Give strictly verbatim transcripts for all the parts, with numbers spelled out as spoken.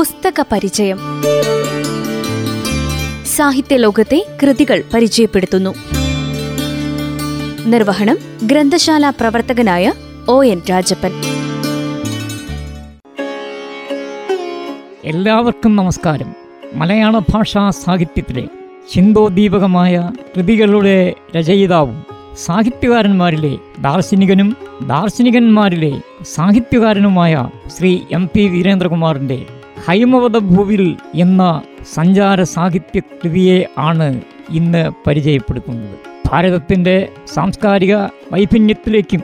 പുസ്തകപരിചയം സാഹിത്യലോകത്തെ കൃതികൾ പരിചയപ്പെടുത്തുന്നു. നിർവഹണം ഗ്രന്ഥശാല പ്രവർത്തകനായ ഒ എൻ രാജപ്പൻ. എല്ലാവർക്കും നമസ്കാരം. മലയാള ഭാഷാ സാഹിത്യത്തിലെ ചിന്തോദ്ദീപകമായ കൃതികളുടെ രചയിതാവും സാഹിത്യകാരന്മാരിലെ ദാർശനികനും ദാർശനികന്മാരിലെ സാഹിത്യകാരനുമായ ശ്രീ എം പി വീരേന്ദ്രകുമാറിൻ്റെ ഹൈമവതഭൂവിൽ എന്ന സഞ്ചാര സാഹിത്യ കൃതിയെ ആണ് ഇന്ന് പരിചയപ്പെടുത്തുന്നത്. ഭാരതത്തിൻ്റെ സാംസ്കാരിക വൈഭിന്യത്തിലേക്കും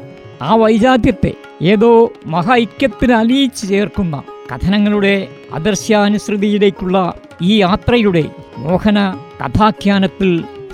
ആ വൈജാത്യത്തെ ഏതോ മഹാഐക്യത്തിന് അലിയിച്ചു ചേർക്കുന്ന കഥനങ്ങളുടെ ആദർശാനുസൃതിയിലേക്കുള്ള ഈ യാത്രയുടെ മോഹന കഥാഖ്യാനത്തിൽ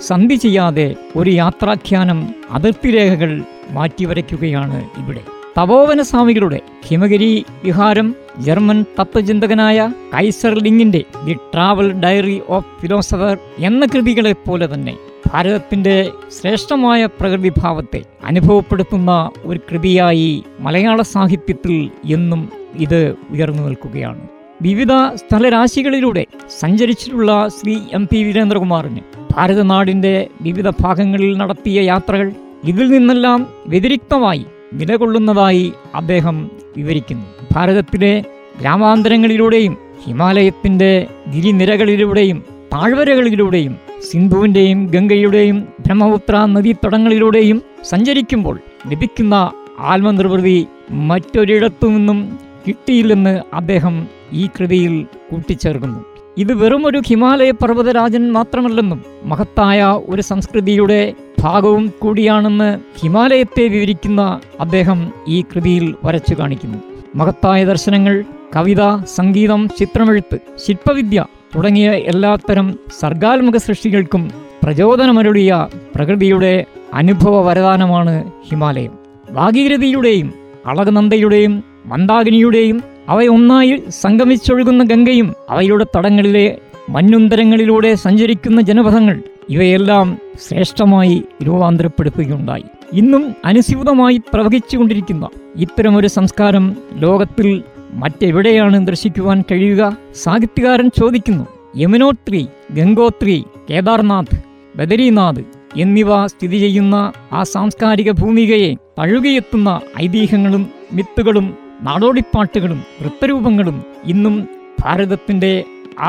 സന്ധി ചെയ്യാതെ ഒരു യാത്രാഖ്യാനം അതിർത്തിരേഖകൾ മാറ്റിവരയ്ക്കുകയാണ് ഇവിടെ. തപോവന സ്വാമികളുടെ ഹിമഗിരി വിഹാരം, ജർമ്മൻ തത്വചിന്തകനായ കൈസർ ലിങ്ങിൻ്റെ the travel diary of philosopher എന്ന കൃതികളെപ്പോലെ തന്നെ ഭാരതത്തിൻ്റെ ശ്രേഷ്ഠമായ പ്രകൃതിഭാവത്തെ അനുഭവപ്പെടുത്തുന്ന ഒരു കൃതിയായി മലയാള സാഹിത്യത്തിൽ എന്നും ഇത് ഉയർന്നു നിൽക്കുകയാണ്. വിവിധ സ്ഥലരാശികളിലൂടെ സഞ്ചരിച്ചിട്ടുള്ള ശ്രീ എം പി വീരേന്ദ്രകുമാറിന് ഭാരതനാടിൻ്റെ വിവിധ ഭാഗങ്ങളിൽ നടത്തിയ യാത്രകൾ ഇതിൽ നിന്നെല്ലാം വ്യതിരിക്തമായി നിലകൊള്ളുന്നതായി അദ്ദേഹം വിവരിക്കുന്നു. ഭാരതത്തിലെ ഗ്രാമാന്തരങ്ങളിലൂടെയും ഹിമാലയത്തിൻ്റെ ഗിരിനിരകളിലൂടെയും താഴ്വരകളിലൂടെയും സിന്ധുവിൻ്റെയും ഗംഗയുടെയും ബ്രഹ്മപുത്ര നദീതടങ്ങളിലൂടെയും സഞ്ചരിക്കുമ്പോൾ ലഭിക്കുന്ന ആത്മനിർവൃതി മറ്റൊരിടത്തു നിന്നും കിട്ടിയില്ലെന്ന് അദ്ദേഹം ഈ കൃതിയിൽ കൂട്ടിച്ചേർക്കുന്നു. ഇത് വെറുമൊരു ഹിമാലയ പർവ്വതരാജൻ മാത്രമല്ലെന്നും മഹത്തായ ഒരു സംസ്കൃതിയുടെ ഭാഗവും കൂടിയാണെന്ന് ഹിമാലയത്തെ വിവരിക്കുന്ന അദ്ദേഹം ഈ കൃതിയിൽ വരച്ചു കാണിക്കുന്നു. മഹത്തായ ദർശനങ്ങൾ, കവിത, സംഗീതം, ചിത്രമെഴുത്ത്, ശില്പവിദ്യ തുടങ്ങിയ എല്ലാത്തരം സർഗാത്മക സൃഷ്ടികൾക്കും പ്രചോദനമരുളിയ പ്രകൃതിയുടെ അനുഭവ വരദാനമാണ് ഹിമാലയം. ഭാഗീരഥിയുടെയും അളകനന്ദയുടെയും മന്ദാകിനിയുടെയും അവയൊന്നായി സംഗമിച്ചൊഴുകുന്ന ഗംഗയും അവയുടെ തടങ്ങളിലെ മന്നുന്തരങ്ങളിലൂടെ സഞ്ചരിക്കുന്ന ജനപഥങ്ങൾ ഇവയെല്ലാം ശ്രേഷ്ഠമായി രൂപാന്തരപ്പെടുത്തുകയുണ്ടായി. ഇന്നും അനുസ്യൂതമായി പ്രവഹിച്ചുകൊണ്ടിരിക്കുന്ന ഇത്തരമൊരു സംസ്കാരം ലോകത്തിൽ മറ്റെവിടെയാണ് ദർശിക്കുവാൻ കഴിയുക? സാഹിത്യകാരൻ ചോദിക്കുന്നു. യമുനോത്രി, ഗംഗോത്രി, കേദാർനാഥ്, ബദരിനാഥ് എന്നിവ സ്ഥിതി ചെയ്യുന്ന ആ സാംസ്കാരിക ഭൂമികയെ തഴുകിയെത്തുന്ന ഐതിഹ്യങ്ങളും മിത്തുകളും നാടോടിപ്പാട്ടുകളും നൃത്തരൂപങ്ങളും ഇന്നും ഭാരതത്തിൻ്റെ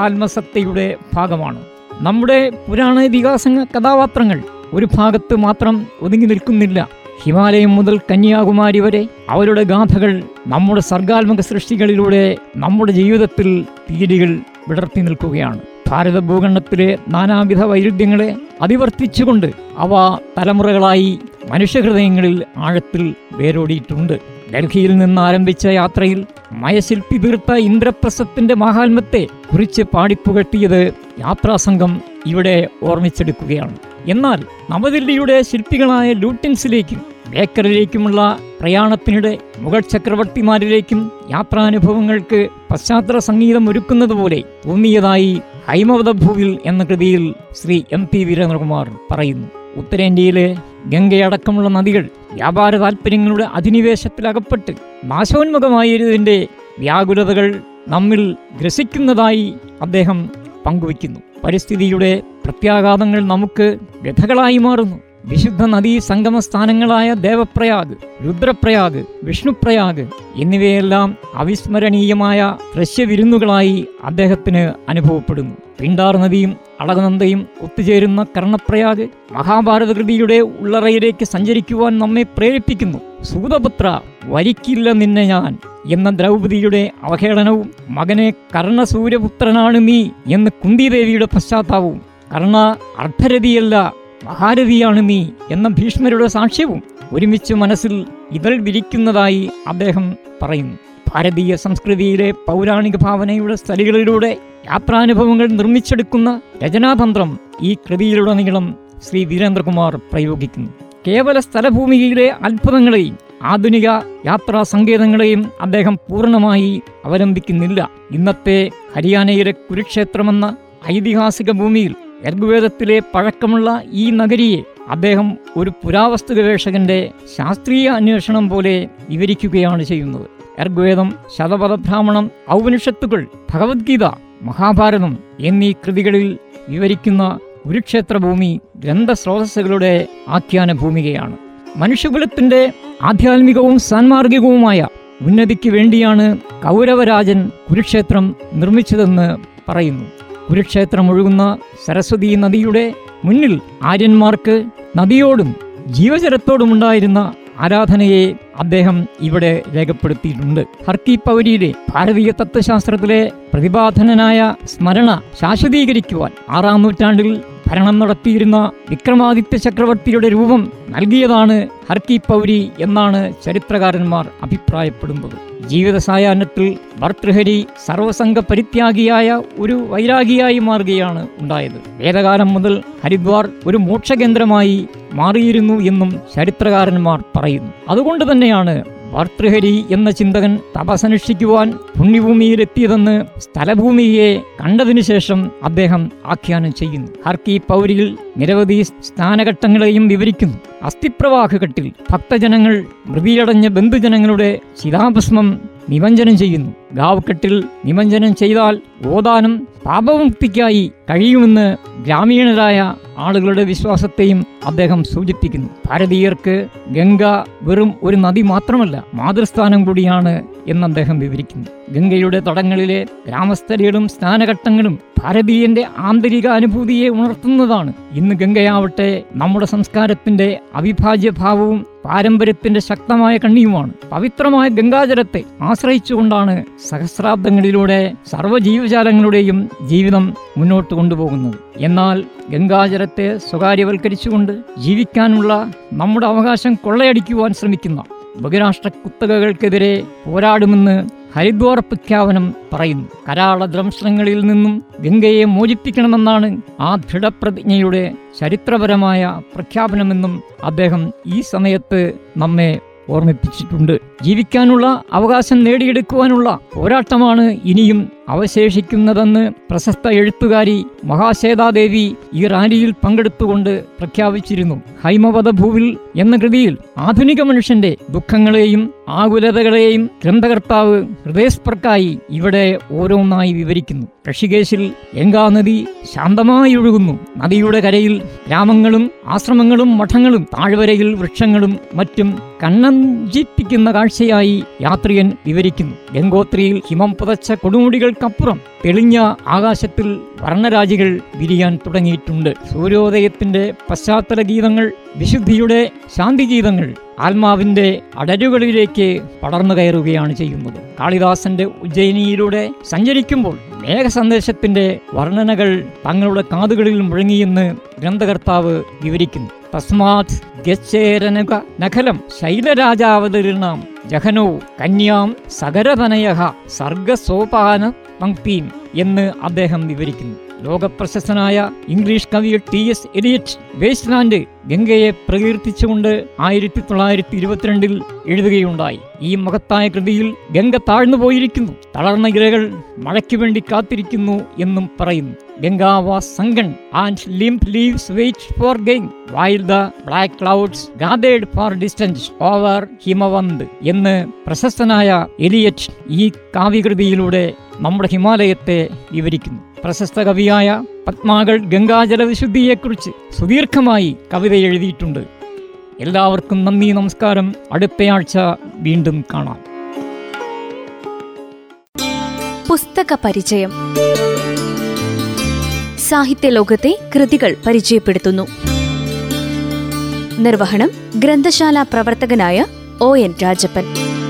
ആത്മസത്തയുടെ ഭാഗമാണ്. നമ്മുടെ പുരാണ ഇതിഹാസ കഥാപാത്രങ്ങൾ ഒരു ഭാഗത്ത് മാത്രം ഒതുങ്ങി നിൽക്കുന്നില്ല. ഹിമാലയം മുതൽ കന്യാകുമാരി വരെ അവരുടെ ഗാഥകൾ നമ്മുടെ സർഗാത്മക സൃഷ്ടികളിലൂടെ നമ്മുടെ ജീവിതത്തിൽ തീരുകൾ വിടർത്തി നിൽക്കുകയാണ്. ഭാരത ഭൂഖണ്ഡത്തിലെ നാനാവിധ വൈരുദ്ധ്യങ്ങളെ അതിവർത്തിച്ചുകൊണ്ട് അവ തലമുറകളായി മനുഷ്യഹൃദയങ്ങളിൽ ആഴത്തിൽ വേരോടിയിട്ടുണ്ട്. ഡൽഹിയിൽ നിന്ന് ആരംഭിച്ച യാത്രയിൽ മയശില്പി തീർത്ത ഇന്ദ്രപ്രസ്ഥത്തിന്റെ മഹാത്മ്യത്തെ കുറിച്ച് പാടിപ്പുകട്ടിയത് യാത്രാസംഘം ഇവിടെ ഓർമ്മിച്ചെടുക്കുകയാണ്. എന്നാൽ നവദില്ലിയുടെ ശില്പികളായ ലൂട്ടിൻസിലേക്കും ബേക്കറിലേക്കുമുള്ള പ്രയാണത്തിനിടെ മുഗൾ ചക്രവർത്തിമാരിലേക്കും യാത്രാനുഭവങ്ങൾക്ക് പശ്ചാത്തല സംഗീതം ഒരുക്കുന്നതുപോലെ തോന്നിയതായി ഹൈമവതഭൂവിൽ എന്ന കൃതിയിൽ ശ്രീ എം പി വീരേന്ദ്രകുമാർ പറയുന്നു. ഉത്തരേന്ത്യയിലെ ഗംഗയടക്കമുള്ള നദികൾ വ്യാപാര താൽപ്പര്യങ്ങളുടെ അധിനിവേശത്തിലകപ്പെട്ട് നാശോന്മുഖമായിരുന്നതിൻ്റെ വ്യാകുലതകൾ നമ്മിൽ ഗ്രസിക്കുന്നതായി അദ്ദേഹം പങ്കുവയ്ക്കുന്നു. പരിസ്ഥിതിയുടെ പ്രത്യാഘാതങ്ങൾ നമുക്ക് വ്യഥകളായി മാറുന്നു. വിശുദ്ധ നദീ സംഗമ സ്ഥാനങ്ങളായ ദേവപ്രയാഗ്, രുദ്രപ്രയാഗ്, വിഷ്ണുപ്രയാഗ് എന്നിവയെല്ലാം അവിസ്മരണീയമായ ദൃശ്യവിരുന്നുകളായി അദ്ദേഹത്തിന് അനുഭവപ്പെടുന്നു. പിണ്ടാർ നദിയും അളകനന്ദയും ഒത്തുചേരുന്ന കർണപ്രയാഗ് മഹാഭാരത കൃതിയുടെ ഉള്ളറയിലേക്ക് സഞ്ചരിക്കുവാൻ നമ്മെ പ്രേരിപ്പിക്കുന്നു. സൂതപുത്ര, വരിക്കില്ല നിന്നെ ഞാൻ എന്ന ദ്രൗപദിയുടെ അവഹേളനവും മകനെ കർണസൂര്യപുത്രനാണ് നീ എന്ന് കുന്തിദേവിയുടെ പശ്ചാത്താപവും കർണ അർദ്ധരതിയല്ല മഹാരഥിയാണ് നീ എന്ന ഭീഷ്മരുടെ സാക്ഷ്യവും ഒരുമിച്ച് മനസ്സിൽ ഇതൾ വിരിക്കുന്നതായി അദ്ദേഹം പറയുന്നു. ഭാരതീയ സംസ്കൃതിയിലെ പൗരാണിക ഭാവനയുടെ സ്ഥലികളിലൂടെ യാത്രാനുഭവങ്ങൾ നിർമ്മിച്ചെടുക്കുന്ന രചനാതന്ത്രം ഈ കൃതിയിലുടനീളം ശ്രീ വീരേന്ദ്രകുമാർ പ്രയോഗിക്കുന്നു. കേവല സ്ഥലഭൂമിയിലെ അത്ഭുതങ്ങളെയും ആധുനിക യാത്രാ സങ്കേതങ്ങളെയും അദ്ദേഹം പൂർണ്ണമായി അവലംബിക്കുന്നില്ല. ഇന്നത്തെ ഹരിയാനയിലെ കുരുക്ഷേത്രമെന്ന ഐതിഹാസിക ഭൂമിയിൽ ഋഗ്വേദത്തിലെ പഴക്കമുള്ള ഈ നഗരിയെ അദ്ദേഹം ഒരു പുരാവസ്തു ഗവേഷകന്റെ ശാസ്ത്രീയ അന്വേഷണം പോലെ വിവരിക്കുകയാണ് ചെയ്യുന്നത്. ഋഗ്വേദം, ശതപഥബ്രാഹ്മണം, ഔപനിഷത്തുകൾ, ഭഗവത്ഗീത, മഹാഭാരതം എന്നീ കൃതികളിൽ വിവരിക്കുന്ന കുരുക്ഷേത്രഭൂമി ഗ്രന്ഥസ്രോതസ്സുകളുടെ ആഖ്യാന ഭൂമികയാണ്. മനുഷ്യകുലത്തിൻ്റെ ആധ്യാത്മികവും സാൻമാർഗികവുമായ ഉന്നതിക്ക് വേണ്ടിയാണ് കൗരവരാജൻ കുരുക്ഷേത്രം നിർമ്മിച്ചതെന്ന് പറയുന്നു. കുരുക്ഷേത്രം ഒഴുകുന്ന സരസ്വതീ നദിയുടെ മുന്നിൽ ആര്യന്മാർക്ക് നദിയോടും ജീവജലത്തോടുമുണ്ടായിരുന്ന ആരാധനയെ അദ്ദേഹം ഇവിടെ രേഖപ്പെടുത്തിയിട്ടുണ്ട്. ഹർക്കി പൗരിയിലെ ഭാരതീയ തത്വശാസ്ത്രത്തിലെ പ്രതിപാധനനായ സ്മരണ ശാശ്വതീകരിക്കുവാൻ ആറാം നൂറ്റാണ്ടിൽ ഭരണം നടത്തിയിരുന്ന വിക്രമാദിത്യ ചക്രവർത്തിയുടെ രൂപം നൽകിയതാണ് ഹർക്കി പൗരി എന്നാണ് ചരിത്രകാരന്മാർ അഭിപ്രായപ്പെടുന്നത്. ജീവിത സായാഹ്നത്തിൽ ഭർതൃഹരി സർവസംഘ പരിത്യാഗിയായ ഒരു വൈരാഗിയായി മാറുകയാണ് ഉണ്ടായത്. വേദകാലം മുതൽ ഹരിദ്വാർ ഒരു മോക്ഷകേന്ദ്രമായി മാറിയിരുന്നു എന്നും ചരിത്രകാരന്മാർ പറയുന്നു. അതുകൊണ്ട് തന്നെയാണ് ഭർതൃഹരി എന്ന ചിന്തകൻ തപസനുഷ്ഠിക്കുവാൻ പുണ്യഭൂമിയിലെത്തിയതെന്ന് സ്ഥലഭൂമിയെ കണ്ടതിനു ശേഷം അദ്ദേഹം ആഖ്യാനം ചെയ്യുന്നു. ഹർക്കി പൗരിയിൽ നിരവധി സ്നാനഘട്ടങ്ങളെയും വിവരിക്കുന്നു. അസ്ഥിപ്രവാഹഘട്ടിൽ ഭക്തജനങ്ങൾ മൃതിയടഞ്ഞ ബന്ധുജനങ്ങളുടെ ശിലാഭസ്മം നിമഞ്ജനം ചെയ്യുന്നു. ഗാവ്ഘട്ടിൽ നിമഞ്ജനം ചെയ്താൽ ഓദാനം പാപമുക്തിക്കായി കഴിയുമെന്ന് ഗ്രാമീണരായ ആളുകളുടെ വിശ്വാസത്തെയും അദ്ദേഹം സൂചിപ്പിക്കുന്നു. ഭാരതീയർക്ക് ഗംഗ വെറും ഒരു നദി മാത്രമല്ല, മാതൃസ്ഥാനം കൂടിയാണ് എന്ന് അദ്ദേഹം വിവരിക്കുന്നു. ഗംഗയുടെ തടങ്ങളിലെ ഗ്രാമസ്ഥലകളും സ്നാനഘട്ടങ്ങളും ഭാരതീയന്റെ ആന്തരിക അനുഭൂതിയെ ഉണർത്തുന്നതാണ്. ഇന്ന് ഗംഗയാവട്ടെ നമ്മുടെ സംസ്കാരത്തിന്റെ അവിഭാജ്യ ഭാവവും പാരമ്പര്യത്തിന്റെ ശക്തമായ കണ്ണിയുമാണ്. പവിത്രമായ ഗംഗാജലത്തെ ആശ്രയിച്ചുകൊണ്ടാണ് സഹസ്രാബ്ദങ്ങളിലൂടെ സർവ്വജീവജാലങ്ങളുടെയും ജീവിതം മുന്നോട്ട് കൊണ്ടുപോകുന്നത്. എന്നാൽ ഗംഗാജലത്തെ സ്വകാര്യവൽക്കരിച്ചുകൊണ്ട് ജീവിക്കാനുള്ള നമ്മുടെ അവകാശം കൊള്ളയടിക്കുവാൻ ശ്രമിക്കുന്ന ബഹിരാഷ്ട്ര കുത്തകകൾക്കെതിരെ പോരാടുമെന്ന് ഹരിദ്വാർ പ്രഖ്യാപനം പറയുന്നു. കരാള ദ്രംശങ്ങളിൽ നിന്നും ഗംഗയെ മോചിപ്പിക്കണമെന്നാണ് ആ ദൃഢപ്രതിജ്ഞയുടെ ചരിത്രപരമായ പ്രഖ്യാപനമെന്നും അദ്ദേഹം ഈ സമയത്ത് നമ്മെ ഓർമ്മിപ്പിച്ചിട്ടുണ്ട്. ജീവിക്കാനുള്ള അവകാശം നേടിയെടുക്കുവാനുള്ള പോരാട്ടമാണ് ഇനിയും അവശേഷിക്കുന്നതെന്ന് പ്രശസ്ത എഴുത്തുകാരി മഹാസേതാദേവി ഈ റാലിയിൽ പങ്കെടുത്തുകൊണ്ട് പ്രഖ്യാപിച്ചിരുന്നു. ഹൈമവതഭൂവിൽ എന്ന കൃതിയിൽ ആധുനിക മനുഷ്യന്റെ ദുഃഖങ്ങളെയും ആകുലതകളെയും ഗ്രന്ഥകർത്താവ് ഹൃദയസ്പർക്കായി ഇവിടെ ഓരോന്നായി വിവരിക്കുന്നു. ഋഷികേശിൽ ഗംഗാ നദി ശാന്തമായി ഒഴുകുന്നു. നദിയുടെ കരയിൽ ഗ്രാമങ്ങളും ആശ്രമങ്ങളും മഠങ്ങളും താഴ്വരയിൽ വൃക്ഷങ്ങളും മറ്റും കണ്ണഞ്ചിപ്പിക്കുന്ന കാഴ്ചയായി യാത്രികൻ വിവരിക്കുന്നു. ഗംഗോത്രിയിൽ ഹിമം പുതച്ച കൊടുമുടികൾ പ്പുറം തെളിഞ്ഞ ആകാശത്തിൽ വർണ്ണരാജികൾ വിരിയാൻ തുടങ്ങിയിട്ടുണ്ട്. സൂര്യോദയത്തിന്റെ പശ്ചാത്തല ഗീതങ്ങൾ, വിശുദ്ധിയുടെ ശാന്തിഗീതങ്ങൾ ആത്മാവിന്റെ അടരുകളിലേക്ക് പടർന്നു കയറുകയാണ് ചെയ്യുന്നത്. കാളിദാസന്റെ ഉജ്ജയിനിയിലൂടെ സഞ്ചരിക്കുമ്പോൾ മേഘസന്ദേശത്തിന്റെ വർണ്ണനകൾ തങ്ങളുടെ കാതുകളിൽ മുഴങ്ങിയെന്ന് ഗ്രന്ഥകർത്താവ് വിവരിക്കുന്നു. തസ്മാത് ഗച്ഛേരനക നഖലം ശൈലരാജാവതരിണാം ജഹനോ കന്യാം സഗരതനയഹ സർഗസോപാന പങ്ക്തിം എന്ന് അദ്ദേഹം വിവരിക്കുന്നു. ലോകപ്രശസ്തനായ ഇംഗ്ലീഷ് കവി ടി. എസ്. എലിയറ്റ് വേസ്റ്റ്ലാൻഡ് ഗംഗയെ പ്രകീർത്തിച്ചുകൊണ്ട് ആയിരത്തി തൊള്ളായിരത്തി ഇരുപത്തിരണ്ടിൽ എഴുതുകയുണ്ടായി. ഈ മഹത്തായ കൃതിയിൽ ഗംഗ താഴ്ന്നു പോയിരിക്കുന്നു, തളർന്ന ഇരകൾ മഴയ്ക്ക് വേണ്ടി കാത്തിരിക്കുന്നു എന്നും പറയുന്നു. Ganga was sunken and limp leaves wait for game while the black clouds gathered four distance over Himavant എന്ന് പ്രശസ്തനായ എലിയറ്റ് ഈ കാവ്യകൃതിയിലൂടെ നമ്മുടെ ഹിമാലയത്തെ വിവരിക്കുന്നു. പ്രശസ്ത കവിയായ പത്മാഗൽ ഗംഗാജലവിശുദ്ധിയെക്കുറിച്ച് സുദീർഘമായി കവിത എഴുതിയിട്ടുണ്ട്. എല്ലാവർക്കും നന്ദി, നമസ്കാരം. അടുത്തയാഴ്ച വീണ്ടും കാണാം. പുസ്തകപരിചയം സാഹിത്യ ലോകത്തെ കൃതികൾ പരിചയപ്പെടുത്തുന്നു. നിർവഹണം ഗ്രന്ഥശാല പ്രവർത്തകനായ ഒ എൻ രാജപ്പൻ.